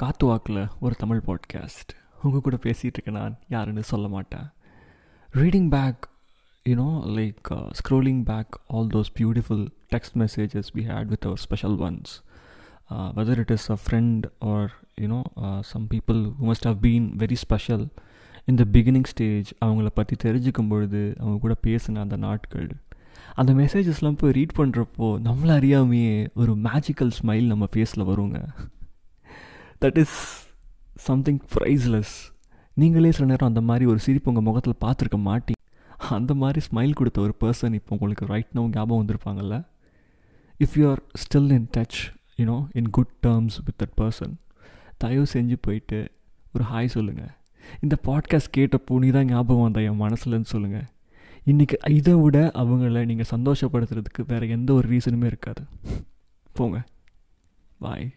காத்து வாக்கில் ஒரு தமிழ் பாட்காஸ்ட். உங்கள் கூட பேசிகிட்டு இருக்கேன். நான் யாருன்னு சொல்ல மாட்டேன். Reading back, like scrolling back all those beautiful text messages we had with our special ones. Whether it is a friend or, some people who must have been very special in the beginning stage, அவங்கள பற்றி தெரிஞ்சுக்கும் பொழுது அவங்க கூட பேசின அந்த நாட்கள், அந்த மெசேஜஸ்லாம் போய் ரீட் பண்ணுறப்போ நம்மள அறியாமையே ஒரு மேஜிக்கல் ஸ்மைல் நம்ம ஃபேஸில் வருங்க. That is something priceless. நீங்களே சில நேரம் அந்த மாதிரி ஒரு சிரிப்பு உங்கள் முகத்தில் பார்த்துருக்க மாட்டீங்க. அந்த மாதிரி ஸ்மைல் கொடுத்த ஒரு பர்சன் இப்போ உங்களுக்கு ரைட் நவ் ஞாபகம் வந்திருப்பாங்கள்ல. If you are still in touch, in good terms with that person, தயவு செஞ்சு போயிட்டு ஒரு ஹாய் சொல்லுங்கள். இந்த பாட்காஸ்ட் கேட்டப்போ நீ தான் ஞாபகம் வந்தா என் மனசுலன்னு சொல்லுங்கள். இன்றைக்கி இதை விட அவங்கள நீங்கள் சந்தோஷப்படுத்துறதுக்கு வேறு எந்த ஒரு ரீசனுமே இருக்காது. போங்க, பாய்.